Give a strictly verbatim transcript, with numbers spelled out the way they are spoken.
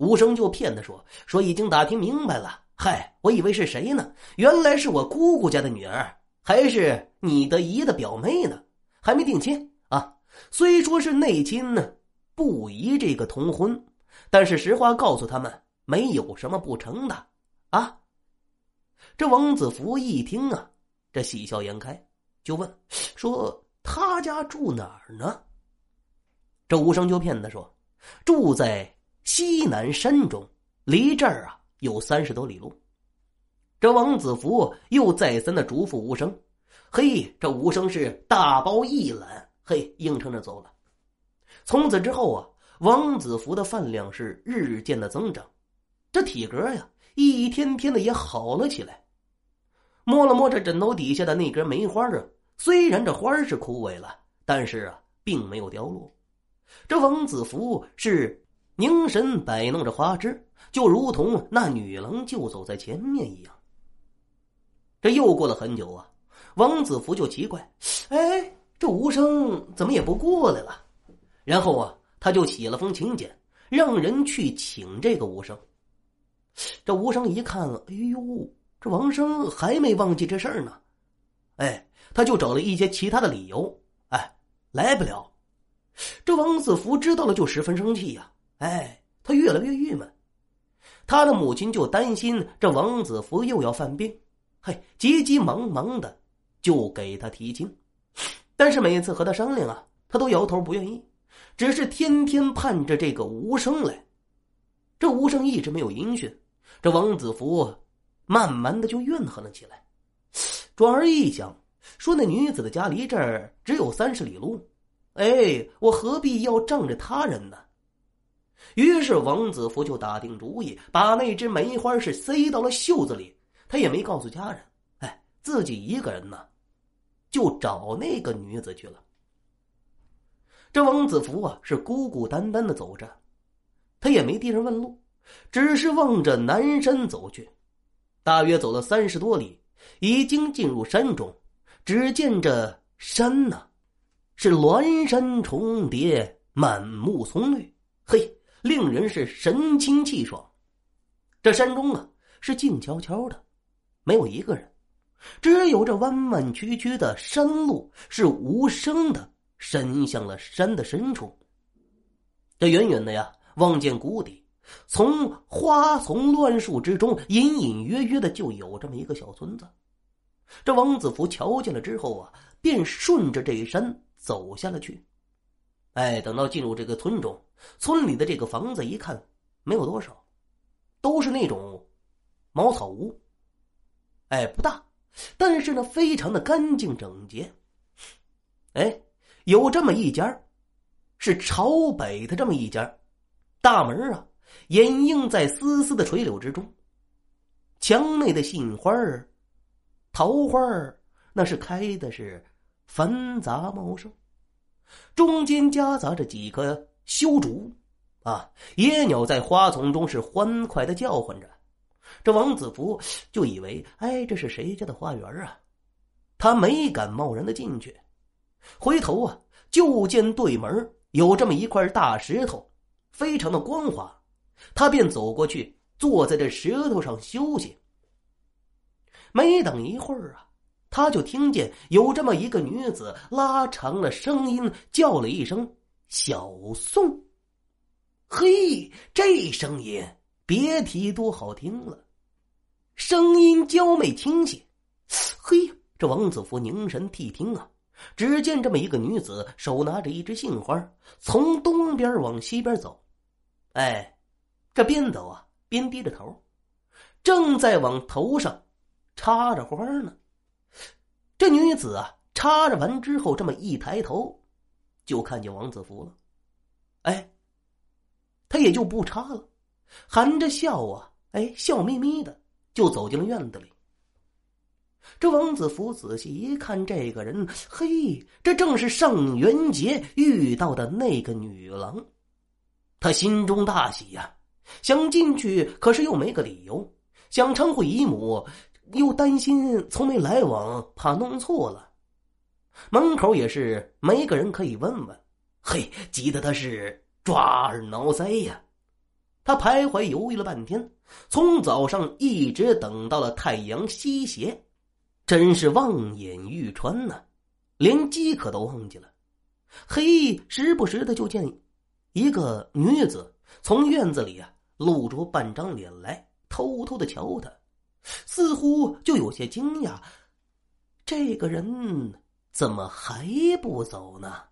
无声就骗他说说已经打听明白了，嗨，我以为是谁呢，原来是我姑姑家的女儿，还是你的姨的表妹呢，还没定亲啊。虽说是内亲呢，不宜这个同婚，但是实话告诉他们，没有什么不成的啊。这王子福一听啊，这喜笑颜开，就问说他家住哪儿呢。这无声就骗他说住在西南山中，离这儿啊有三十多里路。这王子福又再三的嘱咐无声，嘿，这无声是大包一揽，嘿，硬撑着走了。从此之后啊，王子福的饭量是日渐的增长，这体格呀一天天的也好了起来。摸了摸这枕头底下的那根梅花啊，虽然这花是枯萎了，但是啊并没有凋落。这王子福是凝神摆弄着花枝，就如同那女郎就走在前面一样。这又过了很久啊，王子福就奇怪，哎，这无声怎么也不过来了。然后啊他就写了封请柬，让人去请这个无声。这无声一看，哎呦，这王生还没忘记这事儿呢，哎，他就找了一些其他的理由，哎，来不了。这王子福知道了就十分生气呀、啊，哎，他越来越郁闷。他的母亲就担心这王子福又要犯病，嘿，急急忙忙的就给他提亲，但是每次和他商量啊，他都摇头不愿意，只是天天盼着这个无声来。这无声一直没有音讯，这王子福慢慢的就怨恨了起来。转而一想，说那女子的家离这儿只有三十里路，哎，我何必要仗着他人呢？于是王子福就打定主意，把那只梅花是塞到了袖子里，他也没告诉家人，哎，自己一个人呢，就找那个女子去了。这王子福啊是孤孤单单的走着。他也没地上问路，只是望着南山走去，大约走了三十多里，已经进入山中。只见这山呢、啊，是峦山重叠，满目葱绿，嘿，令人是神清气爽。这山中啊，是静悄悄的，没有一个人，只有这弯弯曲曲的山路是无声的伸向了山的深处。这远远的呀望见谷底，从花丛乱树之中隐隐约约的就有这么一个小村子。这王子福瞧见了之后啊，便顺着这山走下了去。哎，等到进入这个村中，村里的这个房子一看没有多少，都是那种茅草屋，哎，不大，但是呢非常的干净整洁。哎，有这么一家是朝北的，这么一家大门啊掩映在丝丝的垂柳之中，墙内的杏花儿、桃花儿那是开的是繁杂茂盛，中间夹杂着几棵修竹啊，野鸟在花丛中是欢快的叫唤着。这王子福就以为，哎，这是谁家的花园啊，他没敢贸然的进去。回头啊就见对门有这么一块大石头，非常的光滑，他便走过去坐在这石头上休息。没等一会儿啊，他就听见有这么一个女子拉长了声音叫了一声小宋。嘿，这声音别提多好听了，声音娇媚清晰。嘿，这王子福凝神谛听啊，只见这么一个女子手拿着一只杏花，从东边往西边走，哎，这边走啊边低着头，正在往头上插着花呢。这女子啊插着完之后，这么一抬头就看见王子福了，哎，她也就不插了，含着笑啊，哎，笑眯眯的就走进了院子里。这王子福仔细一看，这个人，嘿，这正是上元节遇到的那个女郎。他心中大喜呀、啊，想进去可是又没个理由，想称呼姨母又担心从没来往，怕弄错了。门口也是没个人可以问问，嘿，急得他是抓耳挠腮呀、啊。他徘徊犹豫了半天，从早上一直等到了太阳西斜，真是望眼欲穿呐、啊，连饥渴都忘记了。黑羿时不时的就见一个女子从院子里啊露出半张脸来，偷偷的瞧他，似乎就有些惊讶，这个人怎么还不走呢？